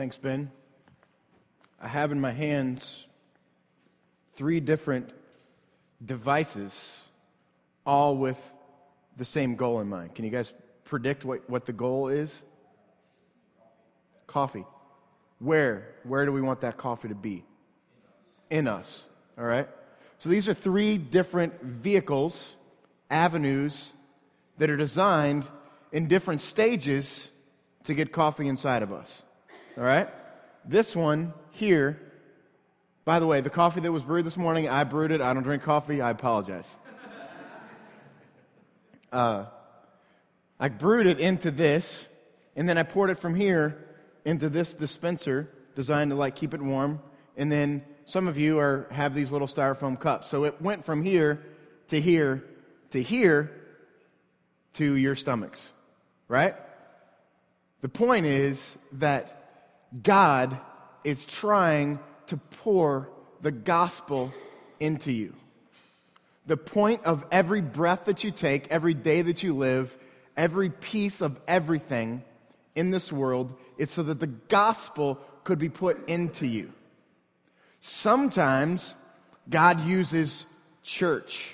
Thanks, Ben. I have in my hands three different devices, all with the same goal in mind. Can you guys predict what the goal is? Coffee. Where do we want that coffee to be? In us. All right? So these are three different vehicles, avenues, that are designed in different stages to get coffee inside of us. All right? This one here, by the way, the coffee that was brewed this morning, I brewed it. I don't drink coffee. I apologize. I brewed it into this, and then I poured it from here into this dispenser designed to keep it warm. And then some of you have these little styrofoam cups. So it went from here to here to here to your stomachs, right? The point is that God is trying to pour the gospel into you. The point of every breath that you take, every day that you live, every piece of everything in this world is so that the gospel could be put into you. Sometimes God uses church.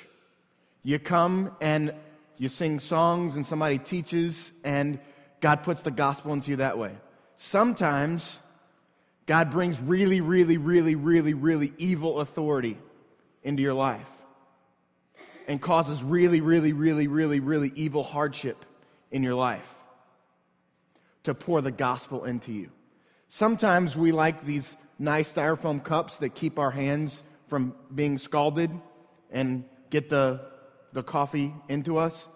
You come and you sing songs and somebody teaches and God puts the gospel into you that way. Sometimes God brings really, really, really, really, really evil authority into your life and causes really, really, really, really, really evil hardship in your life to pour the gospel into you. Sometimes we like these nice styrofoam cups that keep our hands from being scalded and get the coffee into us.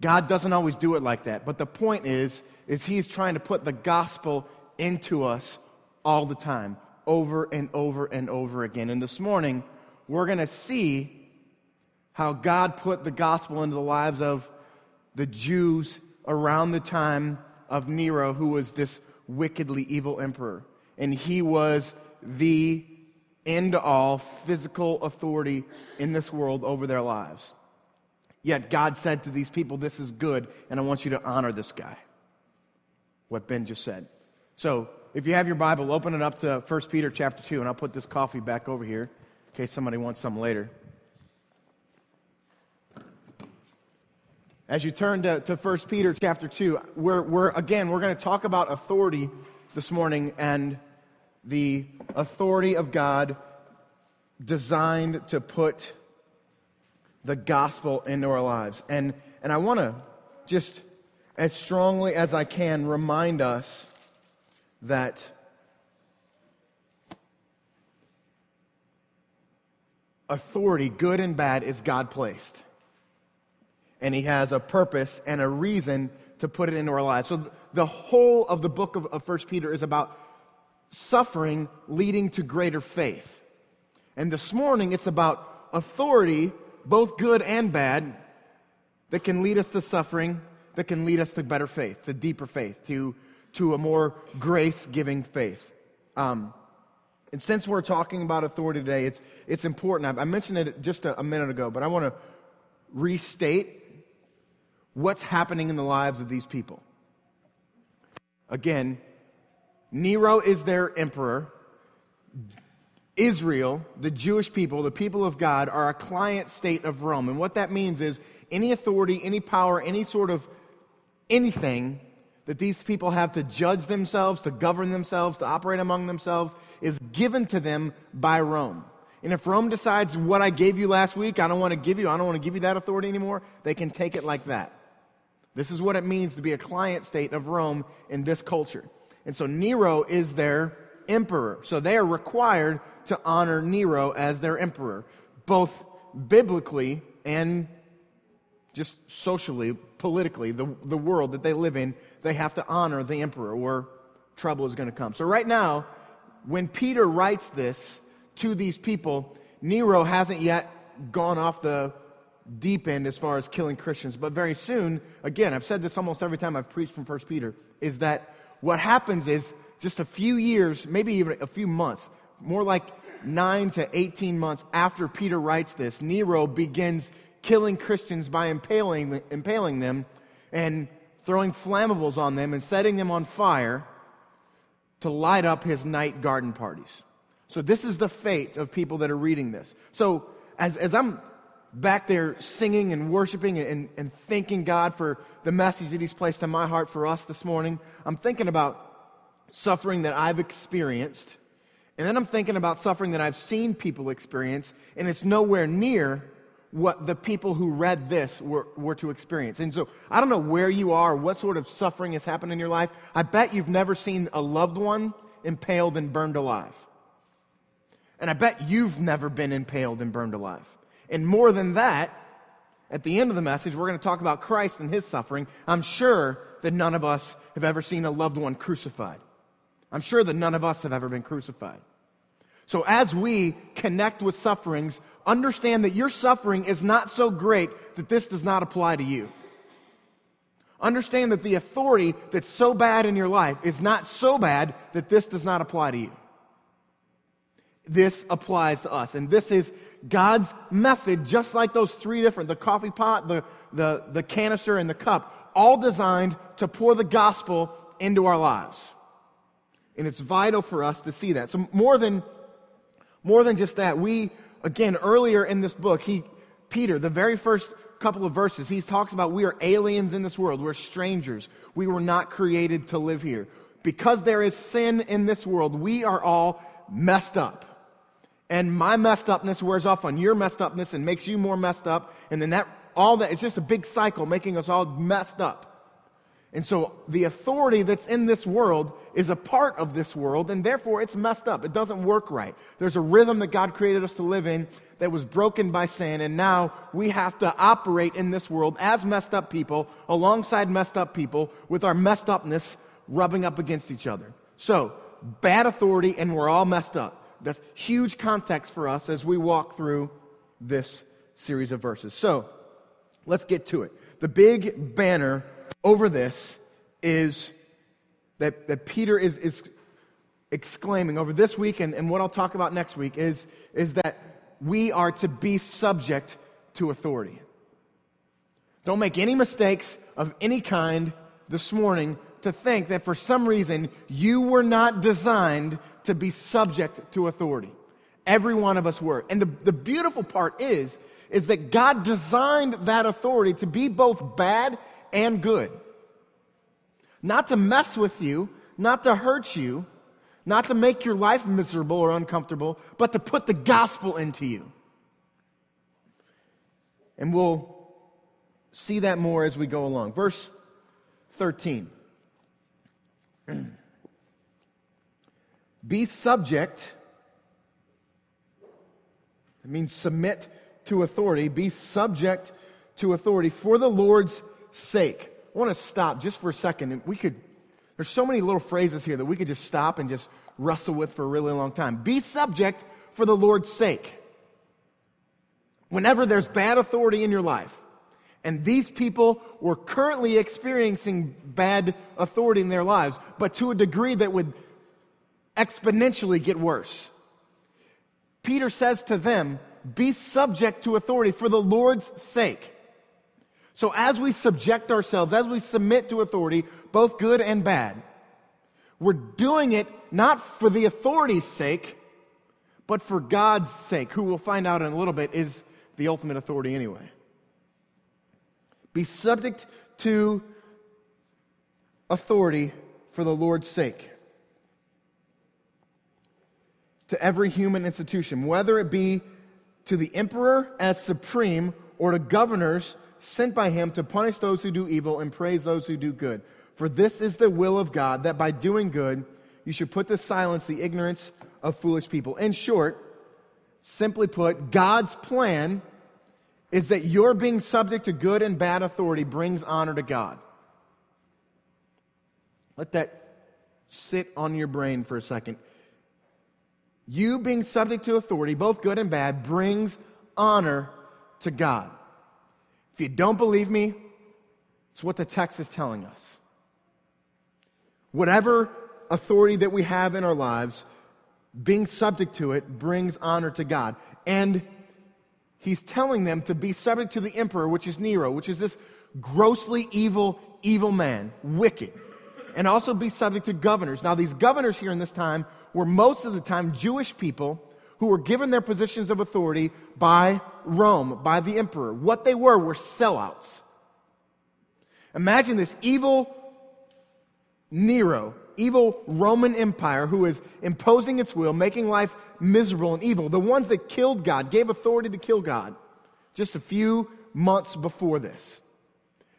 God doesn't always do it like that. But the point is he's trying to put the gospel into us all the time, over and over and over again. And this morning, we're going to see how God put the gospel into the lives of the Jews around the time of Nero, who was this wickedly evil emperor. And he was the end-all physical authority in this world over their lives. Yet God said to these people, this is good, and I want you to honor this guy. What Ben just said. So, if you have your Bible, open it up to 1 Peter chapter 2, and I'll put this coffee back over here in case somebody wants some later. As you turn to 1 Peter chapter 2, we're going to talk about authority this morning and the authority of God designed to put the gospel into our lives. And I want to just as strongly as I can remind us that authority, good and bad, is God-placed. And he has a purpose and a reason to put it into our lives. So the whole of the book of 1 Peter is about suffering leading to greater faith. And this morning it's about authority, both good and bad, that can lead us to suffering, that can lead us to better faith, to deeper faith, to a more grace-giving faith. And since we're talking about authority today, it's important. I mentioned it just a minute ago, but I want to restate what's happening in the lives of these people. Again, Nero is their emperor. Israel, the Jewish people, the people of God, are a client state of Rome. And what that means is any authority, any power, any sort of anything that these people have to judge themselves, to govern themselves, to operate among themselves, is given to them by Rome. And if Rome decides what I gave you last week, I don't want to give you that authority anymore, they can take it like that. This is what it means to be a client state of Rome in this culture. And so Nero is their emperor. So they are required to honor Nero as their emperor, both biblically and just socially, politically, the world that they live in, they have to honor the emperor or trouble is going to come. So right now, when Peter writes this to these people, Nero hasn't yet gone off the deep end as far as killing Christians. But very soon, again, I've said this almost every time I've preached from 1 Peter, is that what happens is just a few years, maybe even a few months, more like 9 to 18 months after Peter writes this, Nero begins killing Christians by impaling them and throwing flammables on them and setting them on fire to light up his night garden parties. So this is the fate of people that are reading this. So as I'm back there singing and worshiping and thanking God for the message that he's placed in my heart for us this morning, I'm thinking about suffering that I've experienced, and then I'm thinking about suffering that I've seen people experience, and it's nowhere near what the people who read this were to experience. And so I don't know where you are, what sort of suffering has happened in your life. I bet you've never seen a loved one impaled and burned alive. And I bet you've never been impaled and burned alive. And more than that, at the end of the message, we're going to talk about Christ and his suffering. I'm sure that none of us have ever seen a loved one crucified. I'm sure that none of us have ever been crucified. So as we connect with sufferings, understand that your suffering is not so great that this does not apply to you. Understand that the authority that's so bad in your life is not so bad that this does not apply to you. This applies to us. And this is God's method, just like those three different, the coffee pot, the canister, and the cup, all designed to pour the gospel into our lives. And it's vital for us to see that. So more than just that, we, again, earlier in this book, Peter, the very first couple of verses, he talks about we are aliens in this world. We're strangers. We were not created to live here. Because there is sin in this world, we are all messed up. And my messed upness wears off on your messed upness and makes you more messed up. And then it's just a big cycle making us all messed up. And so the authority that's in this world is a part of this world, and therefore it's messed up. It doesn't work right. There's a rhythm that God created us to live in that was broken by sin, and now we have to operate in this world as messed up people, alongside messed up people, with our messed upness rubbing up against each other. So, bad authority, and we're all messed up. That's huge context for us as we walk through this series of verses. So, let's get to it. The big banner over this is that Peter is exclaiming over this week and what I'll talk about next week is that we are to be subject to authority. Don't make any mistakes of any kind this morning to think that for some reason you were not designed to be subject to authority. Every one of us were. And the beautiful part is that God designed that authority to be both bad and good. Not to mess with you, not to hurt you, not to make your life miserable or uncomfortable, but to put the gospel into you. And we'll see that more as we go along. Verse 13. Be subject. It means submit to authority. Be subject to authority for the Lord's sake. I want to stop just for a second, and there's so many little phrases here that we could just stop and just wrestle with for a really long time. Be subject for the Lord's sake. Whenever there's bad authority in your life, and these people were currently experiencing bad authority in their lives, but to a degree that would exponentially get worse. Peter says to them, be subject to authority for the Lord's sake. So as we subject ourselves, as we submit to authority, both good and bad, we're doing it not for the authority's sake, but for God's sake, who we'll find out in a little bit is the ultimate authority anyway. Be subject to authority for the Lord's sake. To every human institution, whether it be to the emperor as supreme or to governors sent by him to punish those who do evil and praise those who do good. For this is the will of God, that by doing good, you should put to silence the ignorance of foolish people. In short, simply put, God's plan is that your being subject to good and bad authority brings honor to God. Let that sit on your brain for a second. You being subject to authority, both good and bad, brings honor to God. If you don't believe me, it's what the text is telling us. Whatever authority that we have in our lives, being subject to it brings honor to God. And he's telling them to be subject to the emperor, which is Nero, which is this grossly evil man, wicked. and also be subject to governors. Now, these governors here in this time were most of the time Jewish people who were given their positions of authority by Rome, by the emperor. What they were sellouts. Imagine this evil Nero, evil Roman Empire who is imposing its will, making life miserable and evil. The ones that killed God, gave authority to kill God just a few months before this.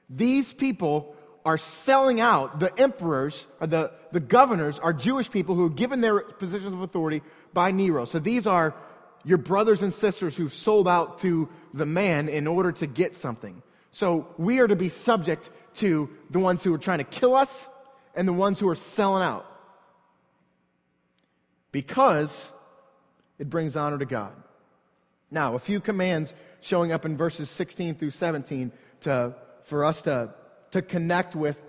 These people are selling out. The emperors, or the governors, are Jewish people who are given their positions of authority by Nero. So these are your brothers and sisters who've sold out to the man in order to get something. So we are to be subject to the ones who are trying to kill us and the ones who are selling out, because it brings honor to God. Now, a few commands showing up in verses 16 through 17 for us to connect with,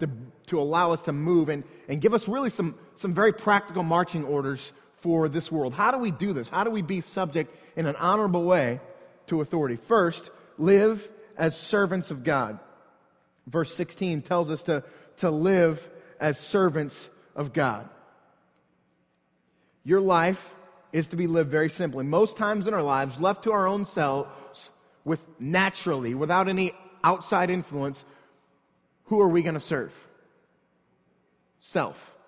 to allow us to move and give us really some very practical marching orders for this world. How do we do this? How do we be subject in an honorable way to authority? First, live as servants of God. Verse 16 tells us to live as servants of God. Your life is to be lived very simply. Most times in our lives, left to our own selves, without any outside influence, who are we going to serve? Self.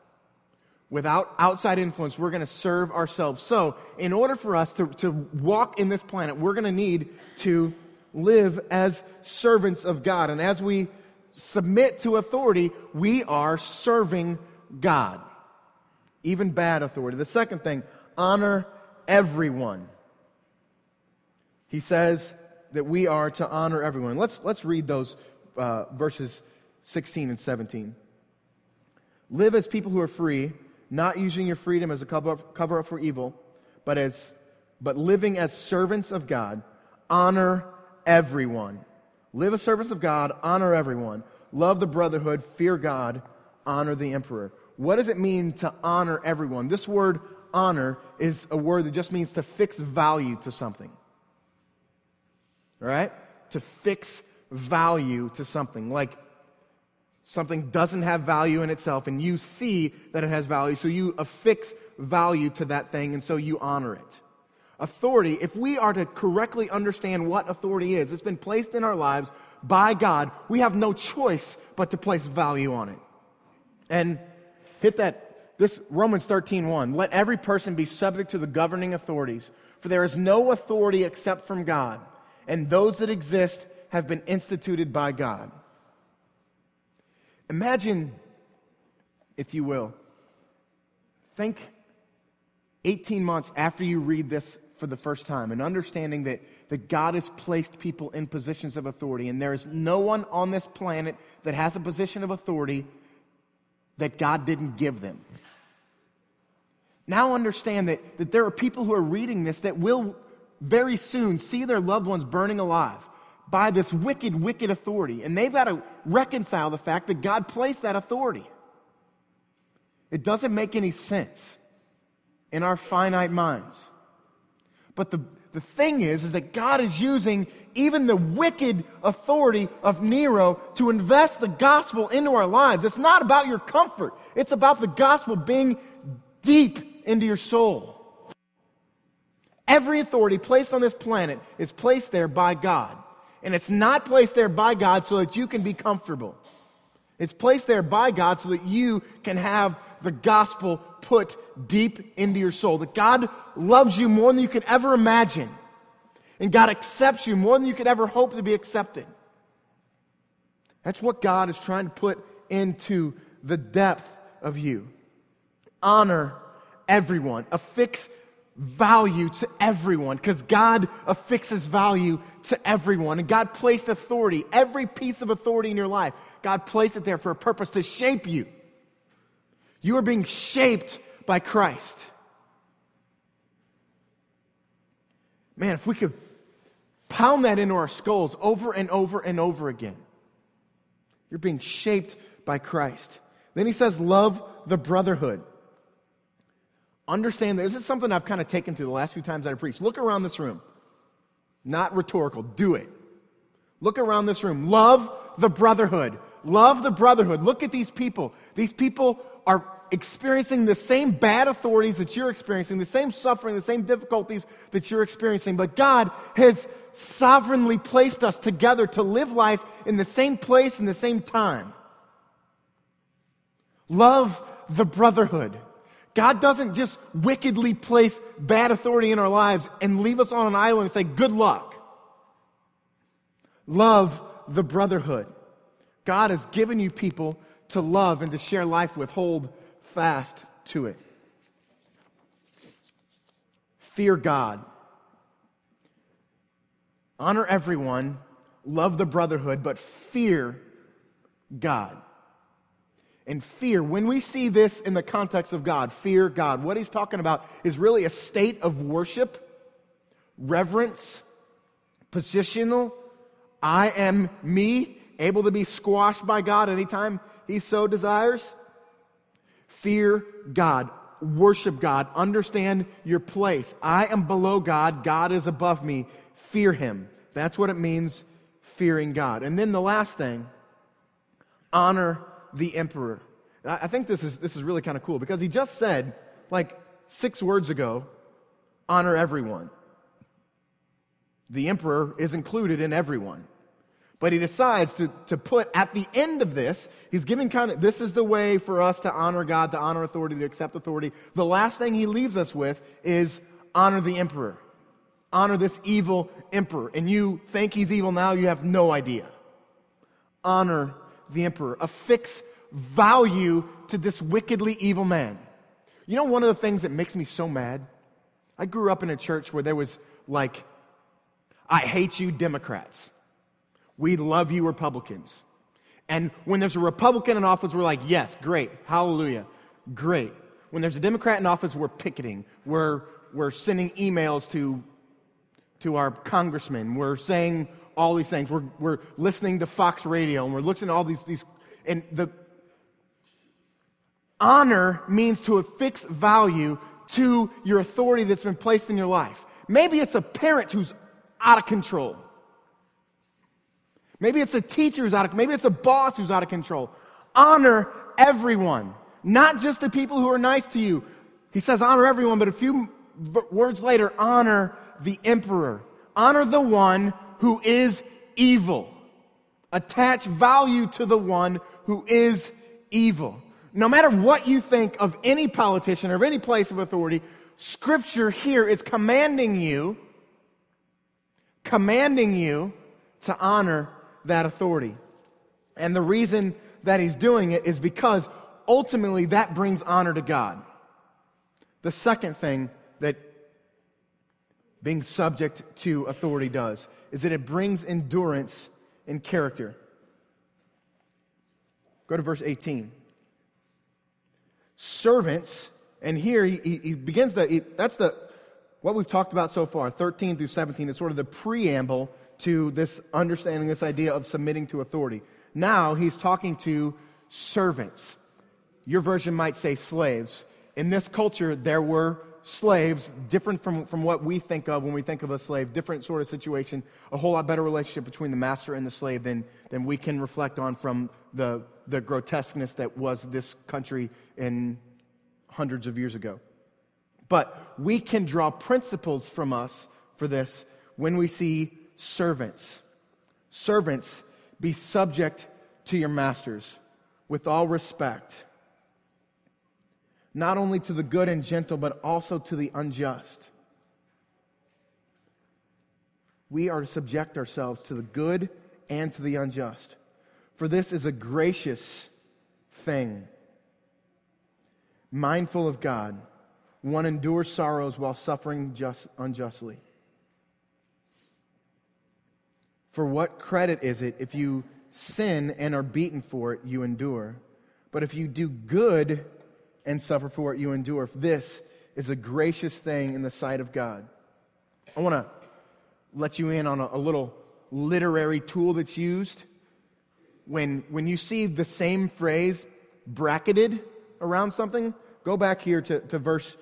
Without outside influence, we're going to serve ourselves. So, in order for us to walk in this planet, we're going to need to live as servants of God. And as we submit to authority, we are serving God. Even bad authority. The second thing, honor everyone. He says that we are to honor everyone. Let's read those verses 16 and 17. Live as people who are free, not using your freedom as a cover up for evil, but living as servants of God. Honor everyone. Live as servants of God. Honor everyone. Love the brotherhood. Fear God. Honor the emperor. What does it mean to honor everyone? This word honor is a word that just means to fix value to something. All right? To fix value to something. Like, something doesn't have value in itself, and you see that it has value, so you affix value to that thing, and so you honor it. Authority, if we are to correctly understand what authority is, it's been placed in our lives by God, we have no choice but to place value on it. And hit that, this Romans 13:1, let every person be subject to the governing authorities, for there is no authority except from God, and those that exist have been instituted by God. Imagine, if you will, think 18 months after you read this for the first time and understanding that God has placed people in positions of authority, and there is no one on this planet that has a position of authority that God didn't give them. Now understand that there are people who are reading this that will very soon see their loved ones burning alive by this wicked, wicked authority. And they've got to reconcile the fact that God placed that authority. It doesn't make any sense in our finite minds. But the thing is that God is using even the wicked authority of Nero to invest the gospel into our lives. It's not about your comfort. It's about the gospel being deep into your soul. Every authority placed on this planet is placed there by God. And it's not placed there by God so that you can be comfortable. It's placed there by God so that you can have the gospel put deep into your soul. That God loves you more than you could ever imagine. And God accepts you more than you could ever hope to be accepted. That's what God is trying to put into the depth of you. Honor everyone. Affix value to everyone, because God affixes value to everyone, and God placed authority, every piece of authority in your life, God placed it there for a purpose to shape you. You are being shaped by Christ. Man, if we could pound that into our skulls over and over and over again. You're being shaped by Christ. Then he says, love the brotherhood. Understand that this is something I've kind of taken to the last few times that I preached. Look around this room. Not rhetorical. Do it. Look around this room. Love the brotherhood. Love the brotherhood. Look at these people. These people are experiencing the same bad authorities that you're experiencing, the same suffering, the same difficulties that you're experiencing. But God has sovereignly placed us together to live life in the same place, in the same time. Love the brotherhood. God doesn't just wickedly place bad authority in our lives and leave us on an island and say, good luck. Love the brotherhood. God has given you people to love and to share life with. Hold fast to it. Fear God. Honor everyone. Love the brotherhood, but fear God. And fear, when we see this in the context of God, fear God, what he's talking about is really a state of worship, reverence, positional, I am me, able to be squashed by God anytime he so desires. Fear God, worship God, understand your place. I am below God, God is above me, fear him. That's what it means, fearing God. And then the last thing, honor the emperor. I think this is really kind of cool because he just said, like 6 words ago, honor everyone. The emperor is included in everyone. But he decides to put at the end of this, he's giving kind of, this is the way for us to honor God, to honor authority, to accept authority. The last thing he leaves us with is honor the emperor. Honor this evil emperor. And you think he's evil now, you have no idea. Honor the emperor, affix value to this wickedly evil man. You know, one of the things that makes me so mad, I grew up in a church where there was like, I hate you Democrats, we love you Republicans. And when there's a Republican in office, we're like, yes, great, hallelujah, great. When there's a Democrat in office, we're picketing, we're sending emails to our congressmen, we're saying all these things. We're listening to Fox Radio and we're looking at all these and the honor means to affix value to your authority that's been placed in your life. Maybe it's a parent who's out of control. Maybe it's a teacher who's out of, maybe it's a boss who's out of control. Honor everyone, not just the people who are nice to you. He says honor everyone, but a few words later, honor the emperor. Honor the one who is evil. Attach value to the one who is evil. No matter what you think of any politician or of any place of authority, Scripture here is commanding you to honor that authority. And the reason that he's doing it is because ultimately that brings honor to God. The second thing that being subject to authority does is that it brings endurance and character. Go to verse 18. Servants, and here he begins that's what we've talked about so far, 13 through 17, is sort of the preamble to this understanding, this idea of submitting to authority. Now he's talking to servants. Your version might say slaves. In this culture, there were slaves, different from what we think of when we think of a slave, different sort of situation, a whole lot better relationship between the master and the slave than we can reflect on from the grotesqueness that was this country in hundreds of years ago. But we can draw principles from us for this when we see servants. Servants, be subject to your masters with all respect, not only to the good and gentle, but also to the unjust. We are to subject ourselves to the good and to the unjust, for this is a gracious thing. Mindful of God, one endures sorrows while suffering unjustly. For what credit is it if you sin and are beaten for it, you endure? But if you do good and suffer for it, you endure. This is a gracious thing in the sight of God. I want to let you in on a little literary tool that's used. When you see the same phrase bracketed around something, go back here to verse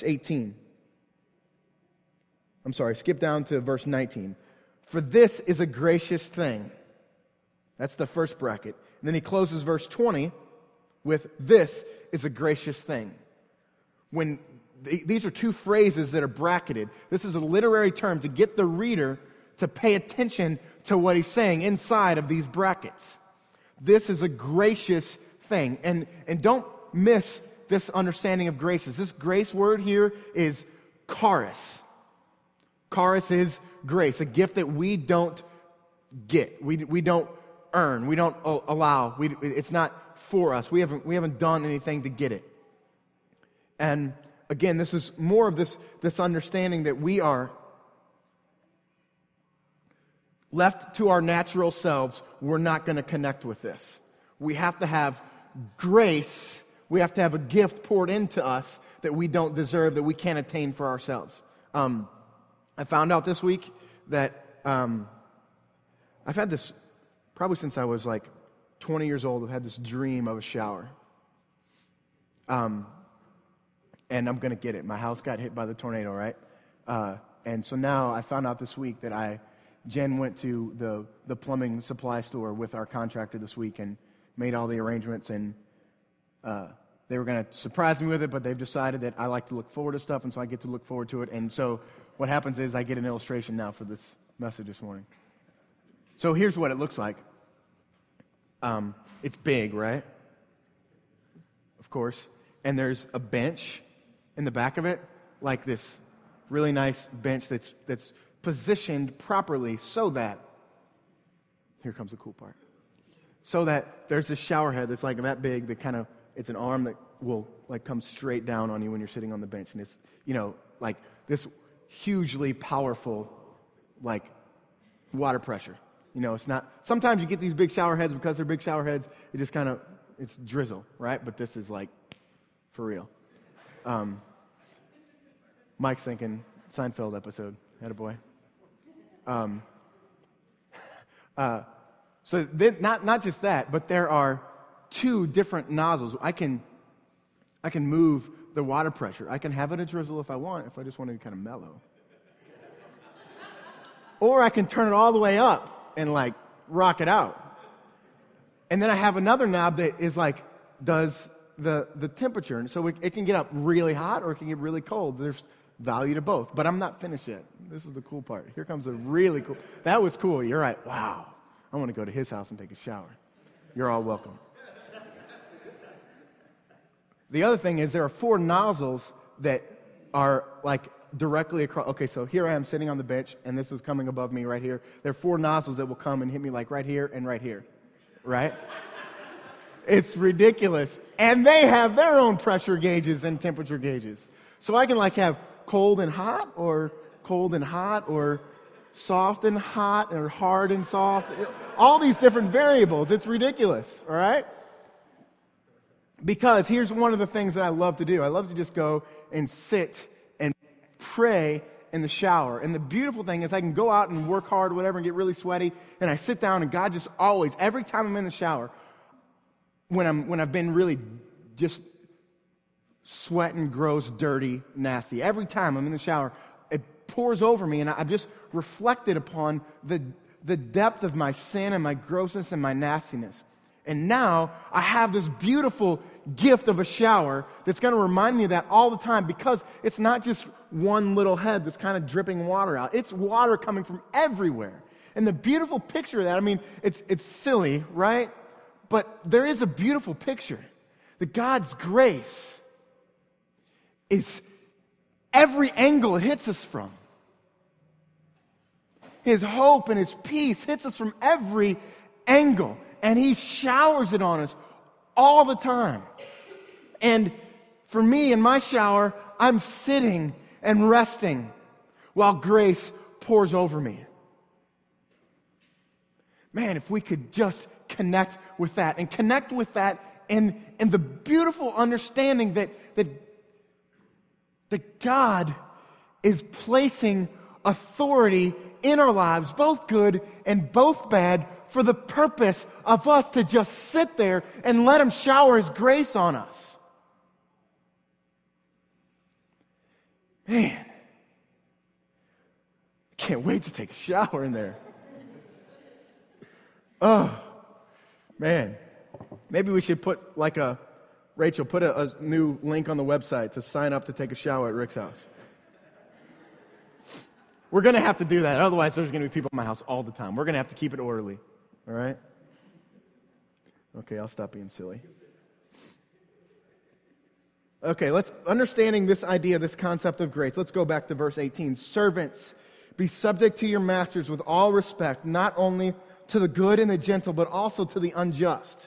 18. I'm sorry, skip down to verse 19. For this is a gracious thing. That's the first bracket. And then he closes verse 20 with, this is a gracious thing. When these are two phrases that are bracketed. This is a literary term to get the reader to pay attention to what he's saying inside of these brackets. This is a gracious thing. And don't miss this understanding of graces. This grace word here is charis. Charis is grace, a gift that we don't get. We don't earn. We don't allow. It's not for us. We haven't done anything to get it. And again, this is more of this understanding that we are left to our natural selves. We're not going to connect with this. We have to have grace. We have to have a gift poured into us that we don't deserve, that we can't attain for ourselves. I found out this week that I've had this probably since I was like 20 years old. I've had this dream of a shower. And I'm going to get it. My house got hit by the tornado, right? And so now I found out this week that Jen went to the plumbing supply store with our contractor this week and made all the arrangements, and they were going to surprise me with it, but they've decided that I like to look forward to stuff, and so I get to look forward to it. And so what happens is I get an illustration now for this message this morning. So here's what it looks like. It's big, right? Of course. And there's a bench in the back of it, like this really nice bench that's positioned properly so that, here comes the cool part, so that there's this shower head that's like that big, that kind of, it's an arm that will like come straight down on you when you're sitting on the bench. And it's, like this hugely powerful, like water pressure. It's not, sometimes you get these big shower heads because they're big shower heads. It just kind of, it's drizzle, right? But this is like, for real. Mike's thinking Seinfeld episode. Attaboy. So then, not just that, but there are two different nozzles. I can move the water pressure. I can have it a drizzle if I want, if I just want to be kind of mellow. Or I can turn it all the way up and like rock it out. And then I have another knob that is like does the temperature, and so it can get up really hot or it can get really cold. There's value to both, but I'm not finished yet. This is the cool part. Here comes a really cool. That was cool. You're right. Wow. I want to go to his house and take a shower. You're all welcome. The other thing is there are four nozzles that are like directly across. Okay, so here I am sitting on the bench, and this is coming above me right here. There are four nozzles that will come and hit me like right here and right here, right? It's ridiculous. And they have their own pressure gauges and temperature gauges. So I can like have cold and hot or soft and hot or hard and soft. All these different variables. It's ridiculous, all right? Because here's one of the things that I love to do. I love to just go and sit and pray in the shower. And the beautiful thing is I can go out and work hard, whatever, and get really sweaty. And I sit down, and God just always, every time I'm in the shower, when I've been really just sweating, gross, dirty, nasty. Every time I'm in the shower, it pours over me, and I've just reflected upon the depth of my sin and my grossness and my nastiness. And now I have this beautiful gift of a shower that's going to remind me of that all the time, because it's not just one little head that's kind of dripping water out. It's water coming from everywhere. And the beautiful picture of that, I mean, it's silly, right? But there is a beautiful picture that God's grace is every angle it hits us from. His hope and His peace hits us from every angle, and He showers it on us all the time. And for me, in my shower, I'm sitting and resting while grace pours over me. Man, if we could just connect with that, and connect with that and the beautiful understanding that God is placing authority in our lives, both good and both bad, for the purpose of us to just sit there and let Him shower His grace on us. Man, I can't wait to take a shower in there. Oh, Man, maybe we should put like a, Rachel, put a new link on the website to sign up to take a shower at Rick's house. We're going to have to do that. Otherwise, there's going to be people in my house all the time. We're going to have to keep it orderly. All right? Okay, I'll stop being silly. Okay, let's, understanding this idea, this concept of grace, let's go back to verse 18. Servants, be subject to your masters with all respect, not only to the good and the gentle, but also to the unjust.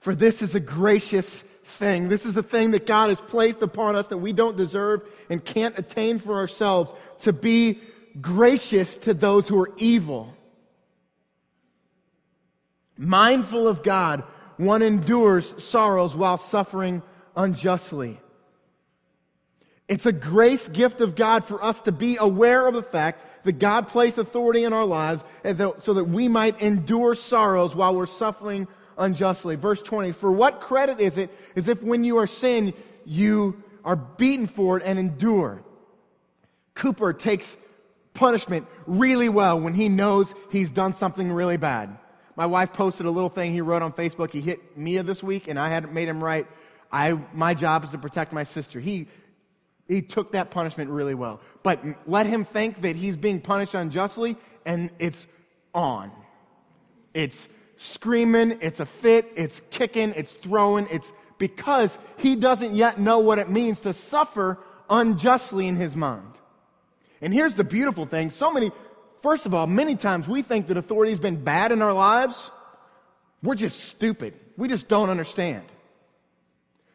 For this is a gracious thing. This is a thing that God has placed upon us that we don't deserve and can't attain for ourselves, to be gracious to those who are evil. Mindful of God, one endures sorrows while suffering unjustly. It's a grace gift of God for us to be aware of the fact that God placed authority in our lives so that we might endure sorrows while we're suffering unjustly. Verse 20, for what credit is it as if when you are sin, you are beaten for it and endure? Cooper takes punishment really well when he knows he's done something really bad. My wife posted a little thing he wrote on Facebook. He hit Mia this week, and I hadn't made him write, my job is to protect my sister. He took that punishment really well. But let him think that he's being punished unjustly, and it's on. It's screaming, it's a fit, it's kicking, it's throwing, it's because he doesn't yet know what it means to suffer unjustly in his mind. And here's the beautiful thing. First of all, many times we think that authority has been bad in our lives. We're just stupid. We just don't understand.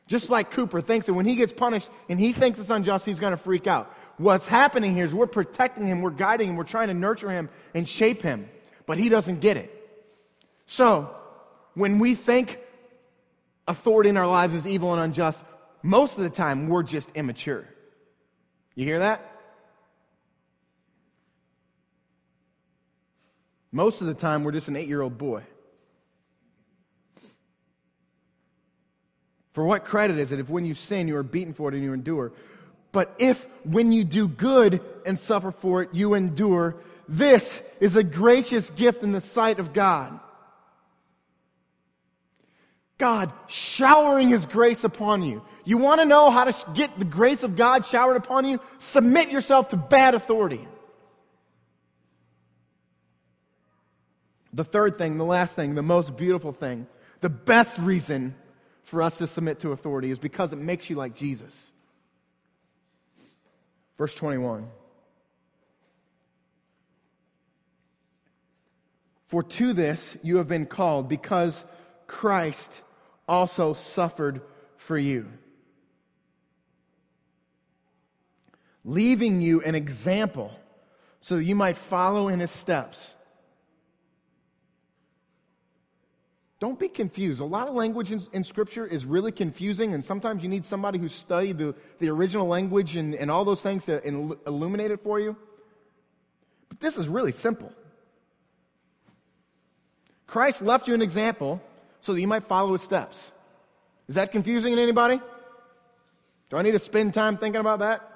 Just like Cooper thinks that when he gets punished and he thinks it's unjust, he's going to freak out. What's happening here is we're protecting him, we're guiding him, we're trying to nurture him and shape him, but he doesn't get it. So, when we think authority in our lives is evil and unjust, most of the time we're just immature. You hear that? Most of the time we're just an 8-year-old boy. For what credit is it if when you sin you are beaten for it and you endure? But if when you do good and suffer for it, you endure, this is a gracious gift in the sight of God. God showering His grace upon you. You want to know how to get the grace of God showered upon you? Submit yourself to bad authority. The third thing, the last thing, the most beautiful thing, the best reason for us to submit to authority is because it makes you like Jesus. Verse 21. For to this you have been called, because Christ also suffered for you, leaving you an example so that you might follow in His steps. Don't be confused. A lot of language in Scripture is really confusing, and sometimes you need somebody who studied the original language and all those things to illuminate it for you. But this is really simple. Christ left you an example so that you might follow His steps. Is that confusing to anybody? Do I need to spend time thinking about that?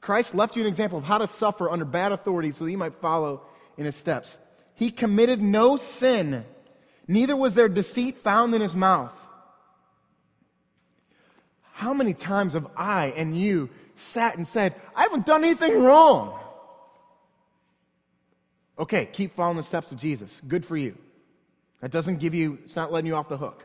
Christ left you an example of how to suffer under bad authority so that you might follow in His steps. He committed no sin. Neither was there deceit found in His mouth. How many times have I and you sat and said, I haven't done anything wrong? Okay, keep following the steps of Jesus. Good for you. That doesn't give you, it's not letting you off the hook.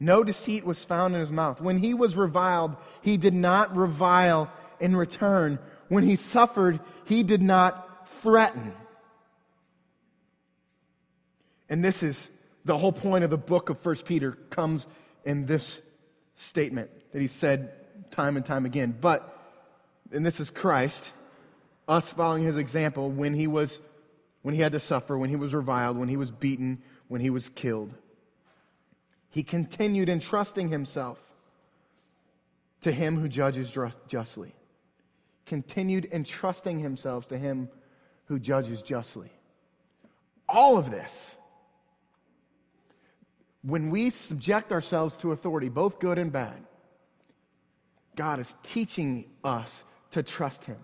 No deceit was found in His mouth. When He was reviled, He did not revile in return. When He suffered, He did not threaten. And this is the whole point of the book of 1 Peter, comes in this statement that he said time and time again. But, and this is Christ, us following His example when He had to suffer, when He was reviled, when He was beaten, when He was killed. He continued entrusting Himself to Him who judges justly. Continued entrusting Himself to Him who judges justly. All of this. When we subject ourselves to authority, both good and bad, God is teaching us to trust Him.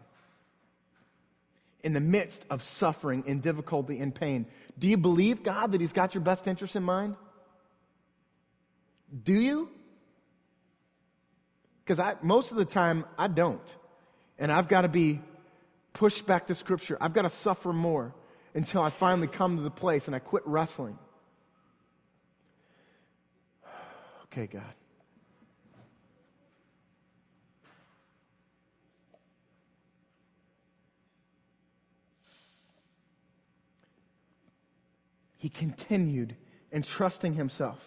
in the midst of suffering and difficulty and pain? Do you believe God that He's got your best interest in mind? Do you? Because most of the time, I don't. And I've got to be pushed back to Scripture. I've got to suffer more until I finally come to the place and I quit wrestling. Okay, God. He continued entrusting himself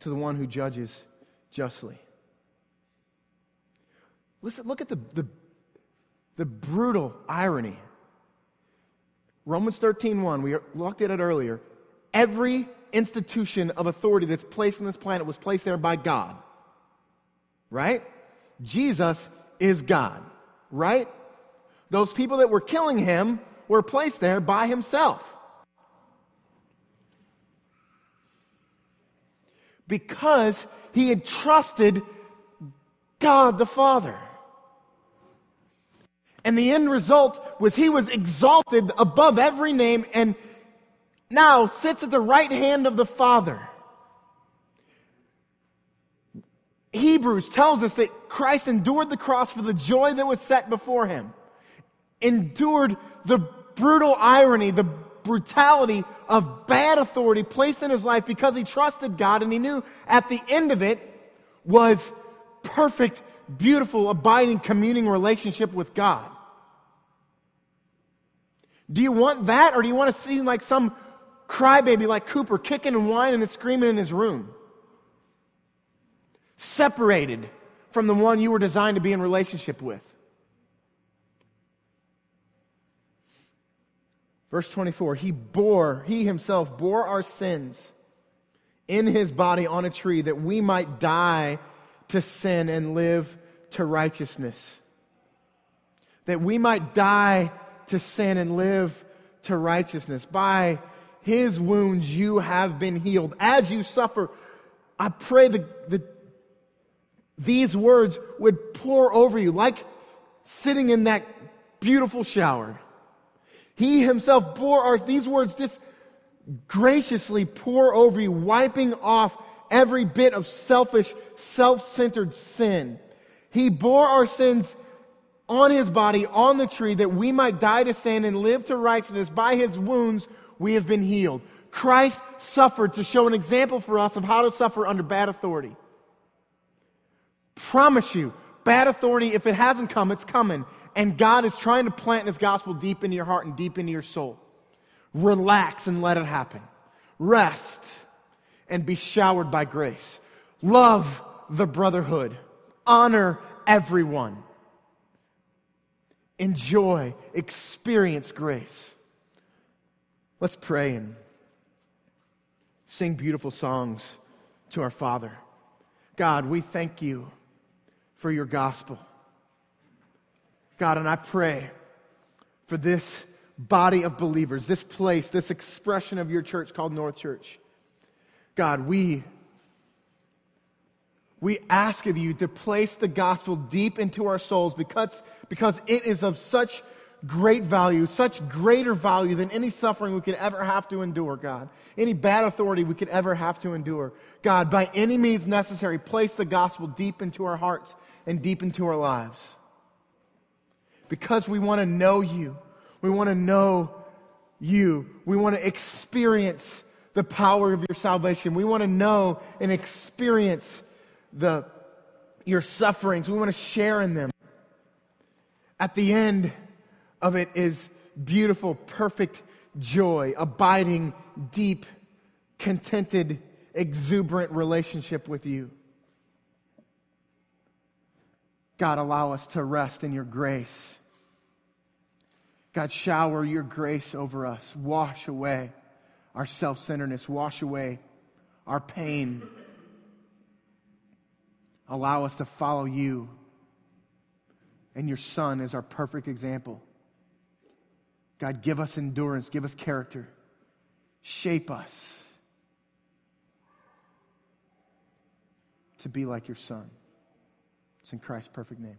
to the one who judges justly. Listen, look at the brutal irony. Romans 13:1, we looked at it earlier. Every institution of authority that's placed on this planet was placed there by God. Right? Jesus is God. Right? Those people that were killing him were placed there by himself. Because he had trusted God the Father. And the end result was he was exalted above every name and now sits at the right hand of the Father. Hebrews tells us that Christ endured the cross for the joy that was set before him. Endured the brutal irony, the brutality of bad authority placed in his life because he trusted God, and he knew at the end of it was perfect, beautiful, abiding, communing relationship with God. Do you want that, or do you want to seem like some crybaby like Cooper kicking and whining and screaming in his room? Separated from the one you were designed to be in relationship with. Verse 24, he himself bore our sins in his body on a tree that we might die to sin and live to righteousness. That we might die to sin and live to righteousness. By his wounds you have been healed. As you suffer, I pray that these words would pour over you like sitting in that beautiful shower. He himself bore these words just graciously pour over you, wiping off every bit of selfish, self-centered sin. He bore our sins on his body, on the tree, that we might die to sin and live to righteousness. By his wounds we have been healed. Christ suffered to show an example for us of how to suffer under bad authority. Promise you, bad authority, if it hasn't come, it's coming. And God is trying to plant his gospel deep into your heart and deep into your soul. Relax and let it happen. Rest and be showered by grace. Love the brotherhood. Honor everyone. Enjoy, experience grace. Let's pray and sing beautiful songs to our Father. God, we thank you for your gospel. God, and I pray for this body of believers, this place, this expression of your church called North Church. God, we ask of you to place the gospel deep into our souls because it is of such great value, such greater value than any suffering we could ever have to endure, God. Any bad authority we could ever have to endure. God, by any means necessary, place the gospel deep into our hearts and deep into our lives. Because we want to know you. We want to know you. We want to experience the power of your salvation. We want to know and experience your sufferings. We want to share in them. At the end of it is beautiful, perfect joy, abiding, deep, contented, exuberant relationship with you. God, allow us to rest in your grace. God, shower your grace over us. Wash away our self-centeredness. Wash away our pain. Allow us to follow you and your Son is our perfect example. God, give us endurance, give us character, shape us to be like your Son. It's in Christ's perfect name.